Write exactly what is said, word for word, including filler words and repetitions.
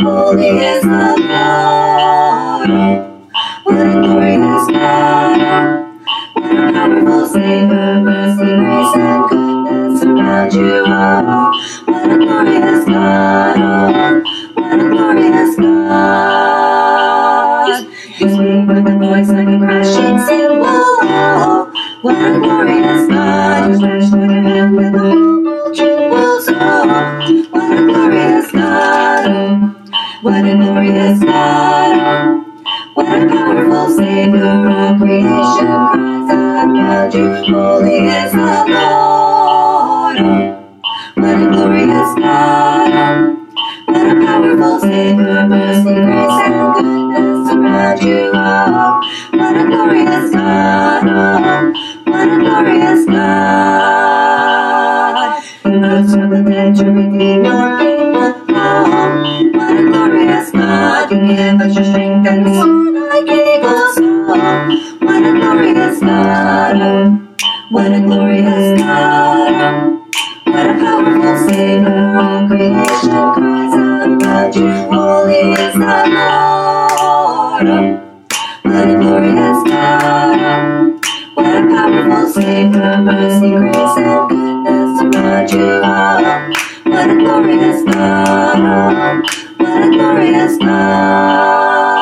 Holy is the Lord. What a glorious God. What a powerful Savior. Mercy, grace, and goodness surround you all. What a glorious God. What a glorious God. You speak with a voice like a crashing cymbal. What a glorious God. You stretch forth your hand with the whole world trembles. What a glorious God. What a glorious God. What a powerful Savior, all creation cries out around you. Holy is the Lord. What a glorious God. What a powerful Savior, mercy, grace, and goodness surround you all. What a glorious God. What a glorious God. Who rose from the dead to redeem your people. What a glorious God, you give us your strength and the sword like eagles. What a glorious God, what a glorious God, what a powerful Savior, all creation cries out around you. Holy is the Lord, what a glorious God, what a powerful Savior, mercy, grace, and goodness around you all. What a glorious God, what a glorious God.